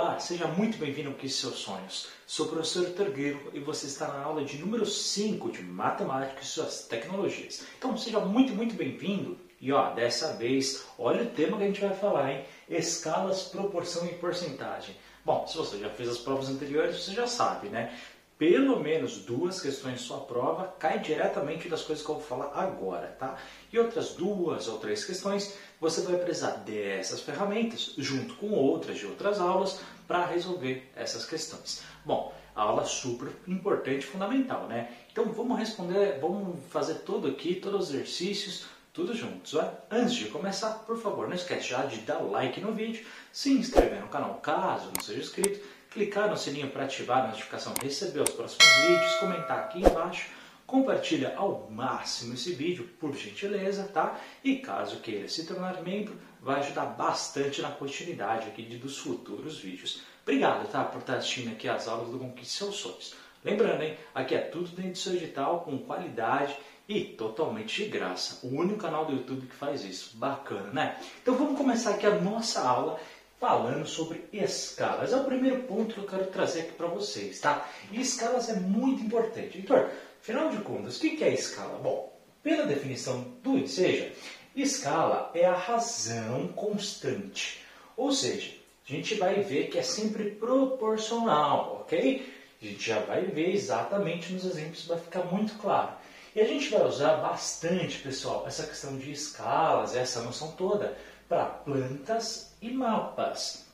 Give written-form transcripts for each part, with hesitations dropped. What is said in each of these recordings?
Olá, seja muito bem-vindo ao Conquiste Seus Sonhos. Sou o professor Terguero e você está na aula de número 5 de Matemática e Suas Tecnologias. Então seja muito bem-vindo. E ó, dessa vez, olha o tema que a gente vai falar, hein? Escalas, proporção e porcentagem. Bom, se você já fez as provas anteriores, você já sabe, né? Pelo menos duas questões sua prova cai diretamente das coisas que eu vou falar agora, tá? E outras duas ou três questões você vai precisar dessas ferramentas, junto com outras de outras aulas, para resolver essas questões. Bom, a aula super importante, fundamental, né? Então vamos responder, vamos fazer tudo aqui, todos os exercícios, tudo juntos, ó. Antes de começar, por favor, não esquece já de dar like no vídeo, se inscrever no canal caso não seja inscrito, clicar no sininho para ativar a notificação, receber os próximos vídeos, comentar aqui embaixo, compartilha ao máximo esse vídeo, por gentileza, tá? E caso queira se tornar membro, vai ajudar bastante na continuidade aqui dos futuros vídeos. Obrigado, tá? Por estar assistindo aqui as aulas do Conquiste Seus Sonhos. Lembrando, hein? Aqui é tudo dentro do seu digital, com qualidade e totalmente de graça. O único canal do YouTube que faz isso. Bacana, né? Então vamos começar aqui a nossa aula falando sobre escalas. É o primeiro ponto que eu quero trazer aqui para vocês, tá? E escalas é muito importante. Heitor, afinal de contas, o que é escala? Bom, pela definição do ENCCEJA, escala é a razão constante. Ou seja, a gente vai ver que é sempre proporcional, ok? A gente já vai ver exatamente nos exemplos, vai ficar muito claro. E a gente vai usar bastante, pessoal, essa questão de escalas, essa noção toda, para plantas e mapas.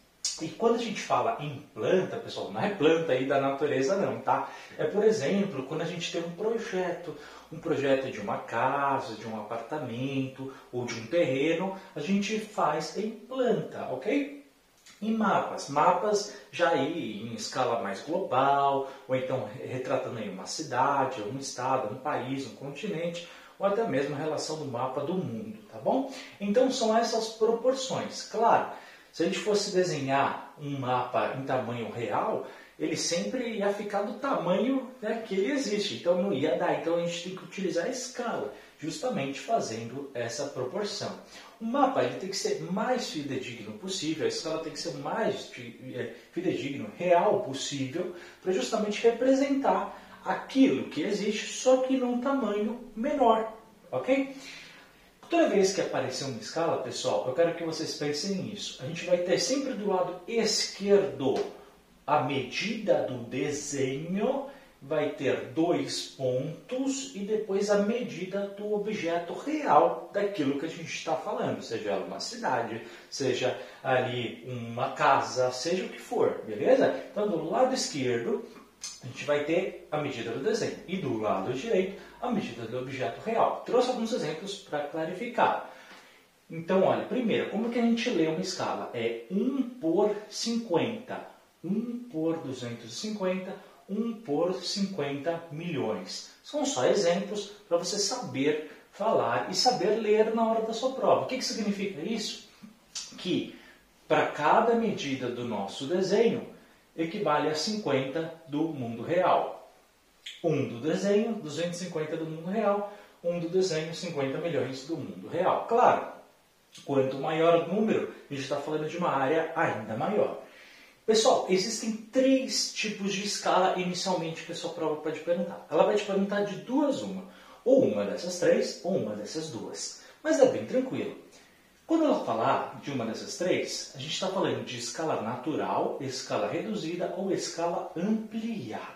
E quando a gente fala em planta, pessoal, não é planta aí da natureza não, tá? É, por exemplo, quando a gente tem um projeto de uma casa, de um apartamento ou de um terreno, a gente faz em planta, ok? E mapas. Mapas já aí em escala mais global, ou então retratando aí uma cidade, um estado, um país, um continente, ou até mesmo a relação do mapa do mundo, tá bom? Então são essas proporções. Claro, se a gente fosse desenhar um mapa em tamanho real, ele sempre ia ficar do tamanho, né, que ele existe, então não ia dar. Então a gente tem que utilizar a escala, justamente fazendo essa proporção. O mapa ele tem que ser mais fidedigno possível, a escala tem que ser mais fidedigno, real possível, para justamente representar aquilo que existe, só que num tamanho menor, ok? Toda vez que aparecer uma escala, pessoal, eu quero que vocês pensem nisso. A gente vai ter sempre do lado esquerdo a medida do desenho, vai ter dois pontos e depois a medida do objeto real daquilo que a gente está falando, seja ela uma cidade, seja ali uma casa, seja o que for, beleza? Então, do lado esquerdo, a gente vai ter a medida do desenho e do lado direito a medida do objeto real. Trouxe alguns exemplos para clarificar. Então, olha, primeiro, como que a gente lê uma escala? É 1 por 50, 1 por 250, 1 por 50 milhões. São só exemplos para você saber falar e saber ler na hora da sua prova. O que significa isso? Que para cada medida do nosso desenho, equivale a 50 do mundo real. 1 do desenho, 250 do mundo real. 1 do desenho, 50 milhões do mundo real. Claro, quanto maior o número, a gente está falando de uma área ainda maior. Pessoal, existem três tipos de escala inicialmente que a sua prova pode perguntar. Ela vai te perguntar de duas uma. Ou uma dessas três, ou uma dessas duas. Mas é bem tranquilo. Quando ela falar de uma dessas três, a gente está falando de escala natural, escala reduzida ou escala ampliada.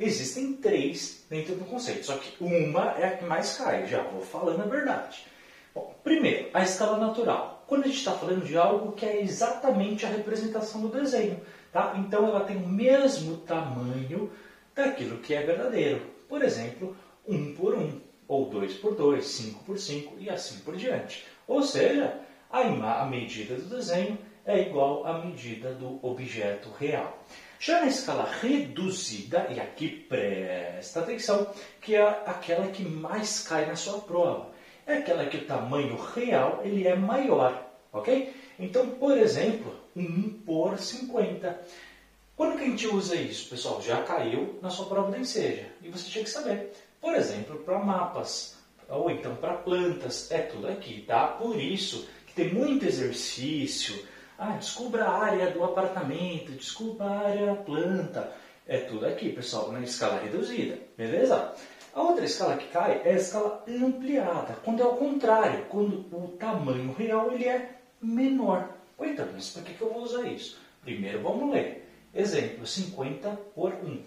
Existem três dentro do conceito, só que uma é a que mais cai, já vou falando a verdade. Bom, primeiro, a escala natural. Quando a gente está falando de algo que é exatamente a representação do desenho, tá? Então ela tem o mesmo tamanho daquilo que é verdadeiro. Por exemplo, 1 por 1, ou 2 por 2, 5 por 5 e assim por diante. Ou seja, a medida do desenho é igual à medida do objeto real. Já na escala reduzida, e aqui presta atenção, que é aquela que mais cai na sua prova. É aquela que o tamanho real ele é maior, ok? Então, por exemplo, 1 por 50. Quando que a gente usa isso, pessoal? Já caiu na sua prova do ENCCEJA, e você tinha que saber. Por exemplo, para mapas, ou então para plantas, é tudo aqui, tá? Por isso que tem muito exercício Ah, descubra a área do apartamento, descubra a área da planta. É tudo aqui, pessoal, na escala reduzida, beleza? A outra escala que cai é a escala ampliada, quando é o contrário, quando o tamanho real ele é menor. Então, mas para que eu vou usar isso? Primeiro vamos ler. Exemplo, 50/1.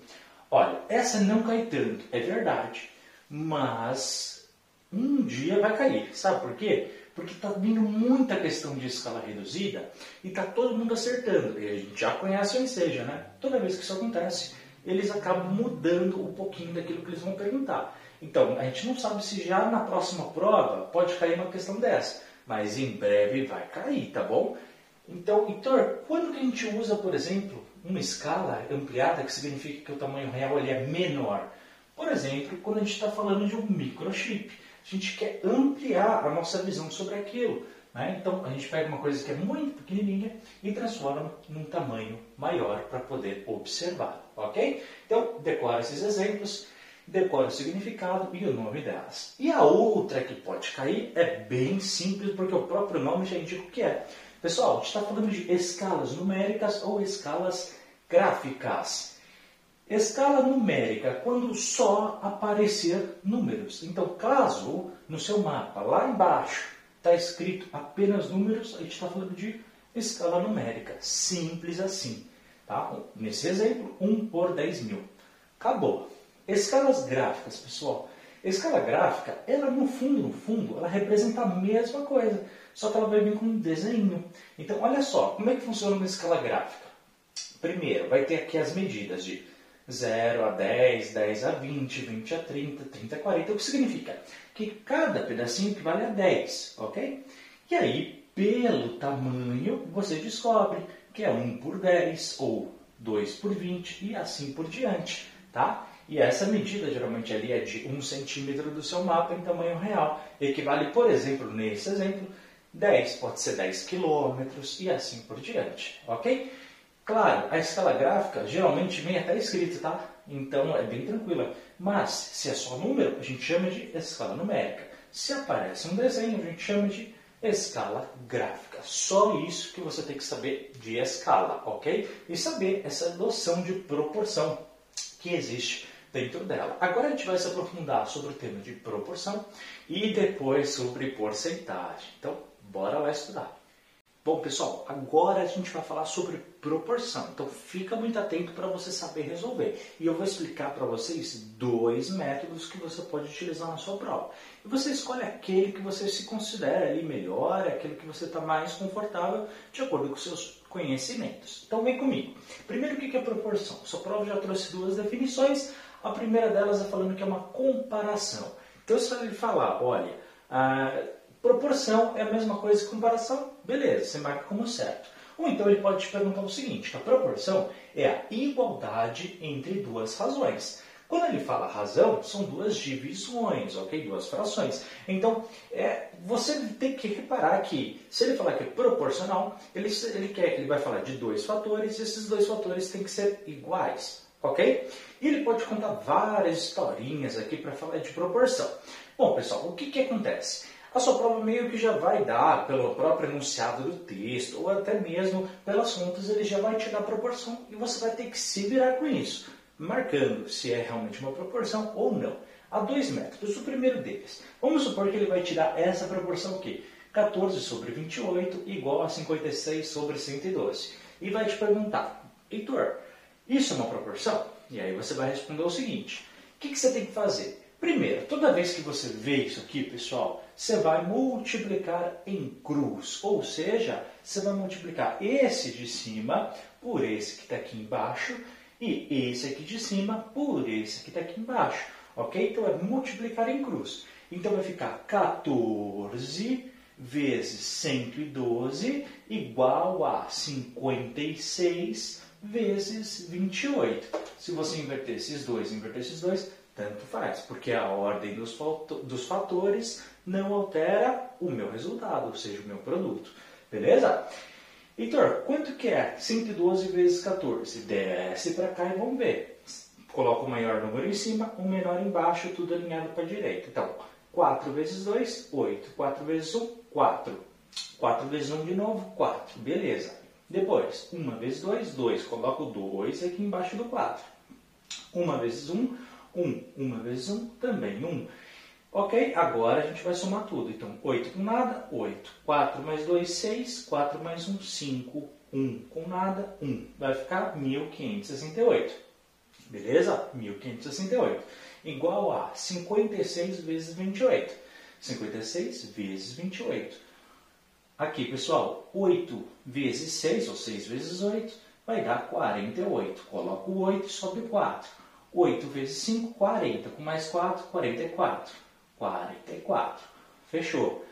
Olha, essa não cai tanto, é verdade, mas um dia vai cair. Sabe por quê? Porque está vindo muita questão de escala reduzida e está todo mundo acertando. E a gente já conhece o ENCCEJA, né? Toda vez que isso acontece, eles acabam mudando um pouquinho daquilo que eles vão perguntar. Então, a gente não sabe se já na próxima prova pode cair uma questão dessa, mas em breve vai cair, tá bom? Então, Heitor, quando que a gente usa, por exemplo, uma escala ampliada, que significa que o tamanho real ele é menor? Por exemplo, quando a gente está falando de um microchip. A gente quer ampliar a nossa visão sobre aquilo, né? Então, a gente pega uma coisa que é muito pequenininha e transforma num tamanho maior para poder observar, ok? Então, decora esses exemplos, decora o significado e o nome delas. E a outra que pode cair é bem simples, porque o próprio nome já indica o que é. Pessoal, a gente está falando de escalas numéricas ou escalas gráficas. Escala numérica, quando só aparecer números. Então, caso no seu mapa, lá embaixo, está escrito apenas números, a gente está falando de escala numérica. Simples assim. Tá? Nesse exemplo, 1/10.000. Acabou. Escalas gráficas, pessoal. Escala gráfica, ela no fundo, ela representa a mesma coisa. Só que ela vai vir com um desenho. Então, olha só, como é que funciona uma escala gráfica? Primeiro, vai ter aqui as medidas de 0/10, 10/20, 20/30, 30/40, o que significa que cada pedacinho equivale a 10, ok? E aí, pelo tamanho, você descobre que é 1/10 ou 2/20 e assim por diante, tá? E essa medida, geralmente, ali é de 1 centímetro do seu mapa em tamanho real. Equivale, por exemplo, nesse exemplo, 10, pode ser 10 quilômetros e assim por diante, ok? Claro, a escala gráfica geralmente vem até escrita, tá? Então é bem tranquila. Mas se é só número, a gente chama de escala numérica. Se aparece um desenho, a gente chama de escala gráfica. Só isso que você tem que saber de escala, ok? E saber essa noção de proporção que existe dentro dela. Agora a gente vai se aprofundar sobre o tema de proporção e depois sobre porcentagem. Então, bora lá estudar. Bom, pessoal, agora a gente vai falar sobre proporção, então fica muito atento para você saber resolver. E eu vou explicar para vocês 2 métodos que você pode utilizar na sua prova. E você escolhe aquele que você se considera ali melhor, aquele que você está mais confortável, de acordo com seus conhecimentos. Então vem comigo. Primeiro, o que é proporção? Sua prova já trouxe 2 definições, a primeira delas é falando que é uma comparação. Então se ele falar, olha, proporção é a mesma coisa que comparação, beleza, você marca como certo. Ou então ele pode te perguntar o seguinte, que a proporção é a igualdade entre 2 razões. Quando ele fala razão, são 2 divisões, ok? 2 frações. Então, você tem que reparar que, se ele falar que é proporcional, ele vai falar de 2 fatores, e esses 2 fatores têm que ser iguais, ok? E ele pode contar várias historinhas aqui para falar de proporção. Bom, pessoal, o que acontece? A sua prova meio que já vai dar, pelo próprio enunciado do texto, ou até mesmo pelas contas, ele já vai te dar a proporção e você vai ter que se virar com isso, marcando se é realmente uma proporção ou não. Há 2 métodos. O primeiro deles, vamos supor que ele vai te dar essa proporção aqui, 14/28 igual a 56/112. E vai te perguntar, Heitor, isso é uma proporção? E aí você vai responder o seguinte, o que você tem que fazer? Primeiro, toda vez que você vê isso aqui, pessoal, você vai multiplicar em cruz. Ou seja, você vai multiplicar esse de cima por esse que está aqui embaixo e esse aqui de cima por esse que está aqui embaixo. Ok? Então, é multiplicar em cruz. Então, vai ficar 14 vezes 112 igual a 56 vezes 28. Se você inverter esses dois, tanto faz, porque a ordem dos fatores não altera o meu resultado, ou seja, o meu produto. Beleza? Heitor, quanto que é 112 vezes 14? Desce para cá e vamos ver. Coloca o maior número em cima, o menor embaixo, tudo alinhado para a direita. Então, 4 vezes 2, 8. 4 vezes 1, 4. 4 vezes 1 de novo, 4. Beleza. Depois, 1 vezes 2, 2. Coloco 2 aqui embaixo do 4. 1 vezes 1, 1. 1 vezes 1, também 1. Ok? Agora a gente vai somar tudo. Então, 8 com nada, 8. 4 mais 2, 6. 4 mais 1, 5. 1 com nada, 1. Vai ficar 1568. Beleza? 1568. Igual a 56 vezes 28. 56 vezes 28. Aqui, pessoal, 8 vezes 6, ou 6 vezes 8, vai dar 48. Coloco 8 e sobe 4. 8 vezes 5, 40. Com mais 4, 44. 44. Fechou.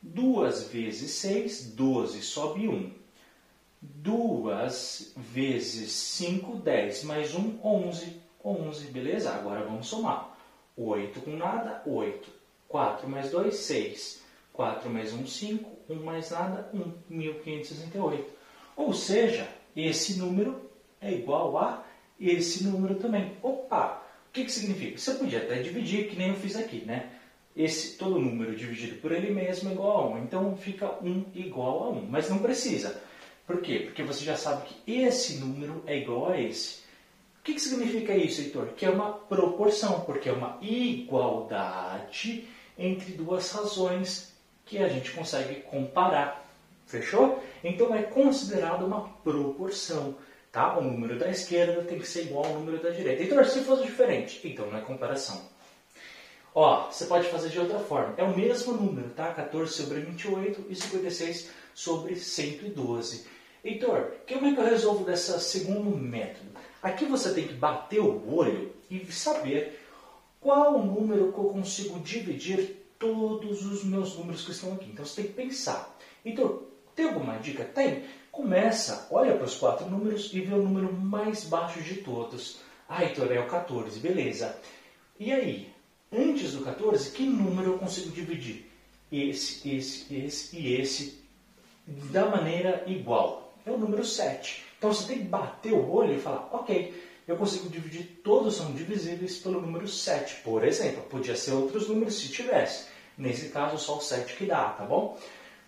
2 vezes 6, 12. Sobe 1. 2 vezes 5, 10. Mais 1, 11. 11, beleza? Agora vamos somar. 8 com nada, 8. 4 mais 2, 6. 4 mais 1, 5. 1 mais nada, 1. 1568. Ou seja, esse número é igual a esse número também. Opa! O que significa? Você podia até dividir, que nem eu fiz aqui, né? Esse, todo número dividido por ele mesmo é igual a 1. Então, fica 1 igual a 1. Mas não precisa. Por quê? Porque você já sabe que esse número é igual a esse. O que significa isso, Heitor? Que é uma proporção, porque é uma igualdade entre duas razões que a gente consegue comparar. Fechou? Então é considerada uma proporção. Tá? O número da esquerda tem que ser igual ao número da direita. Heitor, se fosse diferente, então não é comparação. Ó, você pode fazer de outra forma. É o mesmo número, tá? 14 sobre 28 e 56 sobre 112. Heitor, como é que eu resolvo desse segundo método? Aqui você tem que bater o olho e saber qual o número que eu consigo dividir todos os meus números que estão aqui. Então você tem que pensar. Heitor, tem alguma dica? Tem. Começa, olha para os 4 números e vê o número mais baixo de todos. Ah, Heitor, é o 14, beleza. E aí? Antes do 14, que número eu consigo dividir? Esse e esse da maneira igual. É o número 7. Então você tem que bater o olho e falar, ok, eu consigo dividir, todos são divisíveis pelo número 7. Por exemplo, podia ser outros números se tivesse. Nesse caso, só o 7 que dá, tá bom?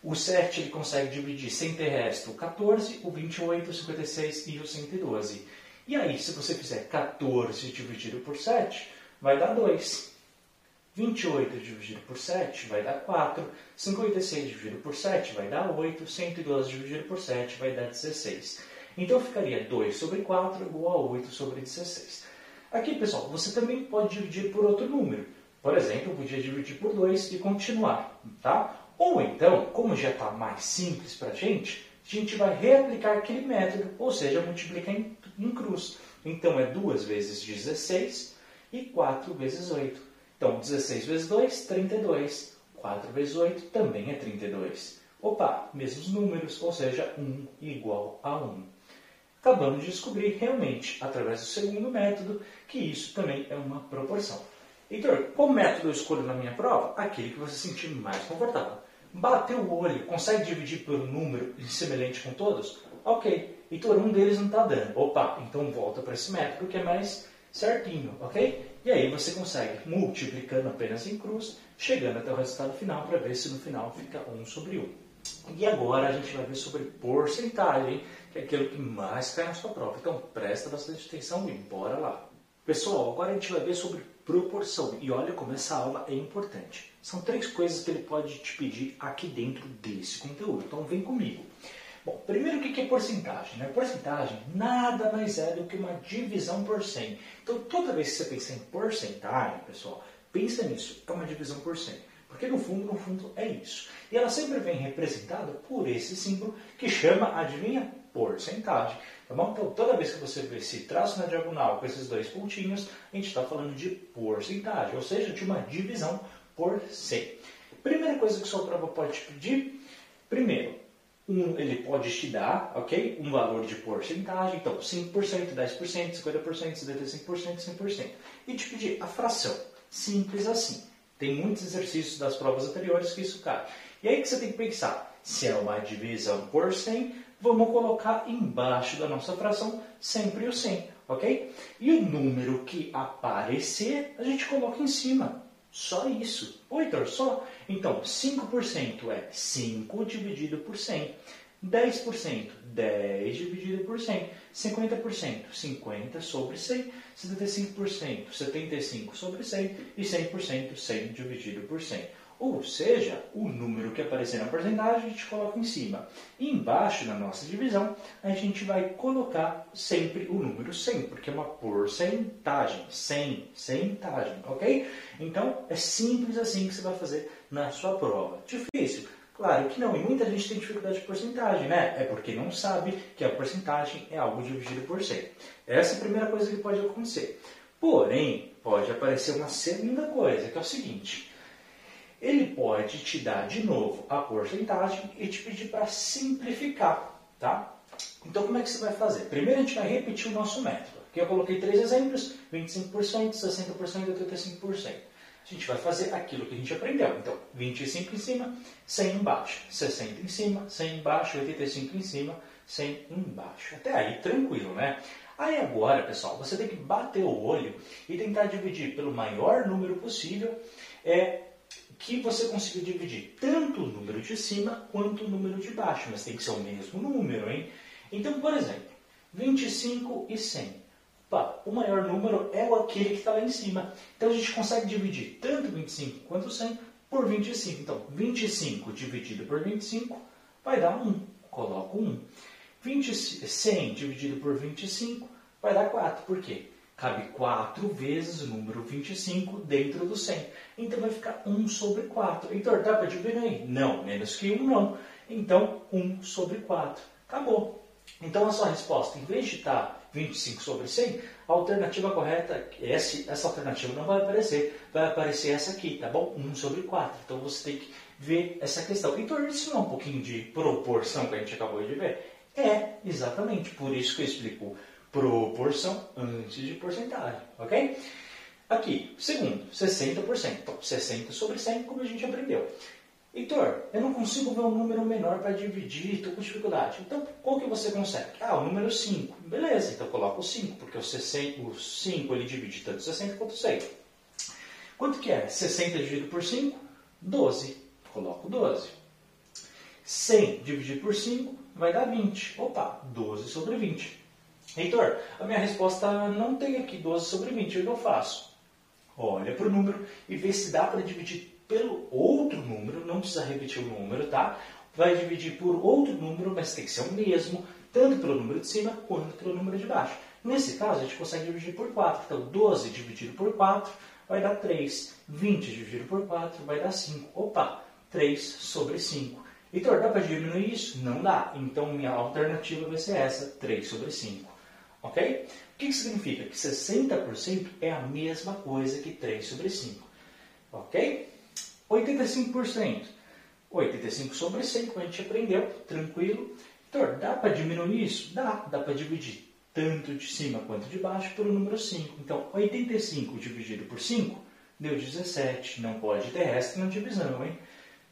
O 7 ele consegue dividir sem ter resto o 14, o 28, o 56 e o 112. E aí, se você fizer 14 dividido por 7, vai dar 2. 28 dividido por 7 vai dar 4, 56 dividido por 7 vai dar 8, 112 dividido por 7 vai dar 16. Então ficaria 2 sobre 4 igual a 8 sobre 16. Aqui, pessoal, você também pode dividir por outro número. Por exemplo, eu podia dividir por 2 e continuar, tá? Ou então, como já está mais simples para a gente vai reaplicar aquele método, ou seja, multiplicar em cruz. Então é 2 vezes 16 e 4 vezes 8. Então, 16 vezes 2, 32. 4 vezes 8 também é 32. Opa, mesmos números, ou seja, 1 igual a 1. Acabamos de descobrir, realmente, através do segundo método, que isso também é uma proporção. Heitor, qual método eu escolho na minha prova? Aquele que você se sentir mais confortável. Bateu o olho, consegue dividir por um número semelhante com todos? Ok. Heitor, um deles não está dando. Opa, então volta para esse método que é mais certinho, ok? E aí você consegue, multiplicando apenas em cruz, chegando até o resultado final para ver se no final fica 1 sobre 1. E agora a gente vai ver sobre porcentagem, que é aquilo que mais cai na sua prova. Então presta bastante atenção e bora lá. Pessoal, agora a gente vai ver sobre proporção. E olha como essa aula é importante. São 3 coisas que ele pode te pedir aqui dentro desse conteúdo. Então vem comigo. Bom, primeiro, o que é porcentagem? Né? Porcentagem nada mais é do que uma divisão por 100. Então, toda vez que você pensa em porcentagem, pessoal, pensa nisso, é uma divisão por 100. Porque, no fundo, é isso. E ela sempre vem representada por esse símbolo que chama, adivinha? Porcentagem. Tá bom? Então, toda vez que você vê esse traço na diagonal com esses 2 pontinhos, a gente está falando de porcentagem, ou seja, de uma divisão por 100. Primeira coisa que sua prova pode te pedir, primeiro, ele pode te dar, ok? Um valor de porcentagem, então 5%, 10%, 50%, 75%, 100%. E te pedir a fração. Simples assim. Tem muitos exercícios das provas anteriores que isso cai. E aí que você tem que pensar, se é uma divisão por 100, vamos colocar embaixo da nossa fração sempre o 100, ok? E o número que aparecer, a gente coloca em cima. Só isso. Heitor, só? Então, 5% é 5 dividido por 100. 10%, 10 dividido por 100, 50%, 50 sobre 100, 75%, 75 sobre 100 e 100%, 100 dividido por 100. Ou seja, o número que aparecer na porcentagem a gente coloca em cima. E embaixo, na nossa divisão, a gente vai colocar sempre o número 100, porque é uma porcentagem, 100, centagem, ok? Então, é simples assim que você vai fazer na sua prova. Difícil? Claro que não, e muita gente tem dificuldade de porcentagem, né? É porque não sabe que a porcentagem é algo dividido por 100. Essa é a primeira coisa que pode acontecer. Porém, pode aparecer uma segunda coisa, que é o seguinte... Ele pode te dar de novo a porcentagem e te pedir para simplificar, tá? Então, como é que você vai fazer? Primeiro, a gente vai repetir o nosso método. Aqui eu coloquei 3 exemplos, 25%, 60% e 85%. A gente vai fazer aquilo que a gente aprendeu. Então, 25 em cima, 100 embaixo. 60 em cima, 100 embaixo, 85 em cima, 100 embaixo. Até aí, tranquilo, né? Aí agora, pessoal, você tem que bater o olho e tentar dividir pelo maior número possível, que você consiga dividir tanto o número de cima quanto o número de baixo, mas tem que ser o mesmo número, hein? Então, por exemplo, 25 e 100. Opa, o maior número é aquele que está lá em cima. Então, a gente consegue dividir tanto 25 quanto 100 por 25. Então, 25 dividido por 25 vai dar 1. Coloco 1. 100 dividido por 25 vai dar 4. Por quê? Cabe 4 vezes o número 25 dentro do 100. Então, vai ficar 1 sobre 4. Heitor, dá para dividir aí? Não, menos que 1 não. Então, 1 sobre 4. Acabou. Então, a sua resposta, em vez de estar 25 sobre 100, a alternativa correta, essa alternativa não vai aparecer. Vai aparecer essa aqui, tá bom? 1 sobre 4. Então, você tem que ver essa questão. Heitor, isso não é um pouquinho de proporção que a gente acabou de ver? É, exatamente. Por isso que eu explico proporção antes de porcentagem, ok? Aqui, segundo, 60%. Então, 60 sobre 100, como a gente aprendeu. Heitor, eu não consigo ver um número menor para dividir, estou com dificuldade. Então, qual que você consegue? Ah, o número 5. Beleza, então coloca o 5, porque o 5 ele divide tanto 60 quanto 100. Quanto que é? 60 dividido por 5? 12. Coloco 12. 100 dividido por 5 vai dar 20. Opa, 12 sobre 20. Heitor, a minha resposta não tem aqui 12 sobre 20, o que eu faço? Olha para o número e vê se dá para dividir pelo outro número, não precisa repetir o número, tá? Vai dividir por outro número, mas tem que ser o mesmo, tanto pelo número de cima quanto pelo número de baixo. Nesse caso, a gente consegue dividir por 4, então 12 dividido por 4 vai dar 3, 20 dividido por 4 vai dar 5, opa, 3 sobre 5. Heitor, dá para diminuir isso? Não dá, então minha alternativa vai ser essa, 3 sobre 5. Ok? O que significa? Que 60% é a mesma coisa que 3 sobre 5. Ok? 85%. 85 sobre 5, como a gente aprendeu, tranquilo. Heitor, dá para diminuir isso? Dá. Dá para dividir tanto de cima quanto de baixo pelo número 5. Então, 85 dividido por 5 deu 17. Não pode ter resto na divisão, hein?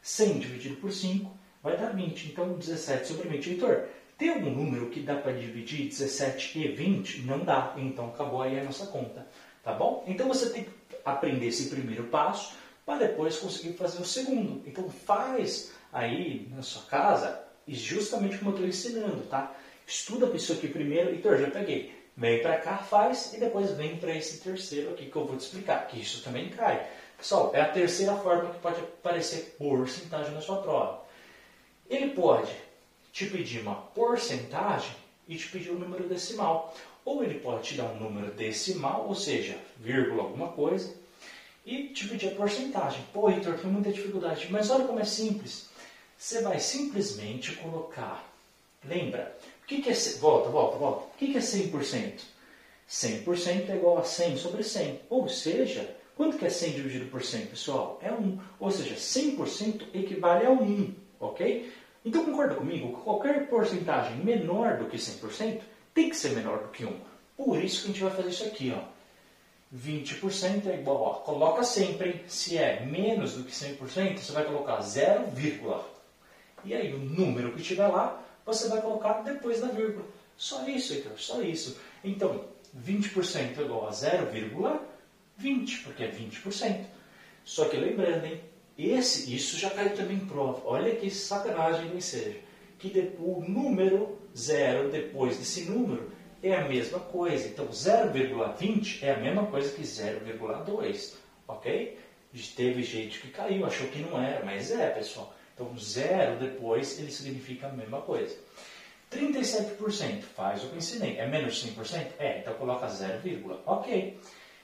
100 dividido por 5 vai dar 20. Então, 17 sobre 20. Heitor, tem algum número que dá para dividir 17 e 20? Não dá, então acabou aí a nossa conta, tá bom? Então você tem que aprender esse primeiro passo para depois conseguir fazer o segundo. Então faz aí na sua casa, justamente como eu estou ensinando, tá? Estuda isso aqui primeiro, Heitor, já peguei. Vem para cá, faz e depois vem para esse terceiro aqui que eu vou te explicar, que isso também cai. Pessoal, é a terceira forma que pode aparecer porcentagem na sua prova. Ele pode te pedir uma porcentagem e te pedir um número decimal. Ou ele pode te dar um número decimal, ou seja, vírgula alguma coisa, e te pedir a porcentagem. Pô, Heitor, tem muita dificuldade. Mas olha como é simples. Você vai simplesmente colocar... Lembra? O que é... Volta. O que é 100%? 100% é igual a 100 sobre 100. Ou seja, quanto que é 100 dividido por 100, pessoal? É 1. Ou seja, 100% equivale a 1, ok? Então, concorda comigo que qualquer porcentagem menor do que 100% tem que ser menor do que 1. Por isso que a gente vai fazer isso aqui, ó. 20% é igual, ó. Coloca sempre, hein? Se é menos do que 100%, você vai colocar 0, vírgula. E aí, o número que tiver lá, você vai colocar depois da vírgula. Só isso, Heitor, só isso. Então, 20% é igual a 0,20, porque é 20%. Só que lembrando, hein? Isso já caiu também em prova. Olha que sacanagem do ENCCEJA. que o número zero depois desse número é a mesma coisa. Então, 0,20 é a mesma coisa que 0,2, ok? Teve gente que caiu, achou que não era, mas é, pessoal. Então, zero depois, ele significa a mesma coisa. 37% faz o que eu ensinei. É menos 100%? É, então coloca 0, ok.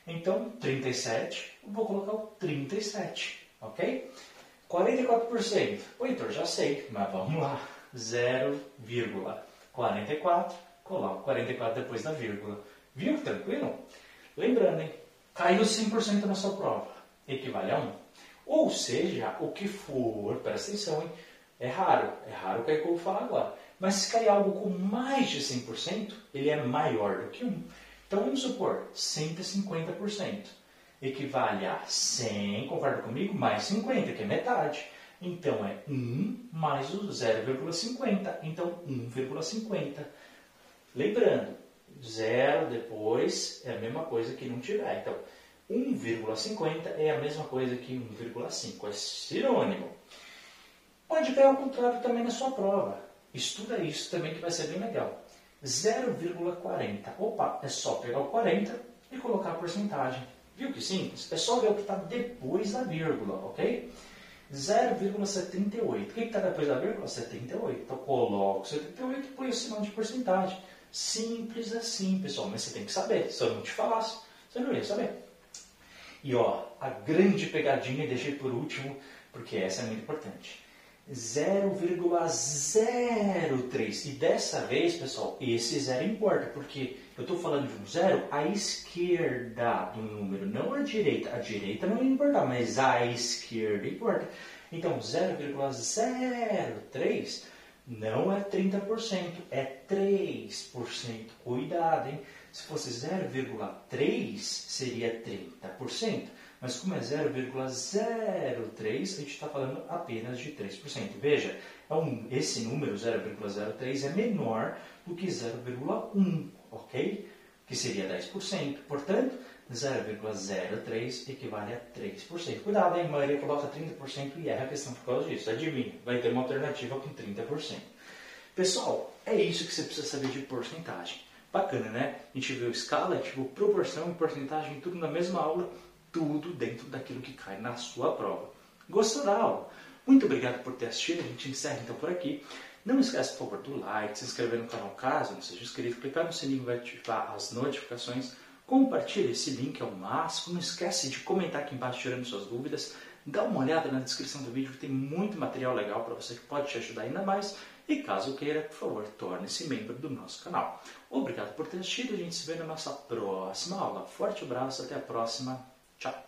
Então, 37, vou colocar o 37, ok? 44%. Heitor, já sei, mas vamos lá. 0,44. Coloca 44 depois da vírgula. Viu? Tranquilo? Lembrando, hein? Caiu 100% na sua prova. Equivale a 1. Ou seja, o que for, presta atenção, hein? É raro que eu vou falar agora. Mas se cair algo com mais de 100%, ele é maior do que 1. Então vamos supor, 150% equivale a 100, concorda comigo? Mais 50, que é metade. Então é 1 mais o 0,50. Então 1,50. Lembrando, zero depois é a mesma coisa que não tirar. Então 1,50 é a mesma coisa que 1,5. É sinônimo. Pode pegar o contrário também na sua prova. Estuda isso também que vai ser bem legal. 0,40. Opa, é só pegar o 40 e colocar a porcentagem. Viu que simples? É só ver o que está depois da vírgula, ok? 0,78. O que está depois da vírgula? 78. Então coloco 78 e põe o sinal de porcentagem. Simples assim, pessoal. Mas você tem que saber. Se eu não te falasse, você não ia saber. E ó, a grande pegadinha deixei por último, porque essa é muito importante. 0,03. E dessa vez, pessoal, esse zero importa, porque eu estou falando de um zero à esquerda do número, não à direita. A direita não importa, mas a esquerda importa. Então, 0,03 não é 30%, é 3%. Cuidado, hein? Se fosse 0,3, seria 30%. Mas como é 0,03, a gente está falando apenas de 3%. Veja, esse número, 0,03, é menor do que 0,1, ok? Que seria 10%. Portanto, 0,03 equivale a 3%. Cuidado, hein? A maioria coloca 30% e erra a questão por causa disso. Adivinha, vai ter uma alternativa com 30%. Pessoal, é isso que você precisa saber de porcentagem. Bacana, né? A gente viu escala, a gente viu proporção e porcentagem, tudo na mesma aula. Tudo dentro daquilo que cai na sua prova. Gostou da aula? Muito obrigado por ter assistido. A gente encerra então por aqui. Não esquece, por favor, do like, se inscrever no canal caso não seja inscrito, clicar no sininho vai ativar as notificações, compartilha esse link ao máximo, não esquece de comentar aqui embaixo tirando suas dúvidas, dá uma olhada na descrição do vídeo que tem muito material legal para você que pode te ajudar ainda mais e caso queira, por favor, torne-se membro do nosso canal. Obrigado por ter assistido, a gente se vê na nossa próxima aula. Forte abraço, até a próxima. Tchau.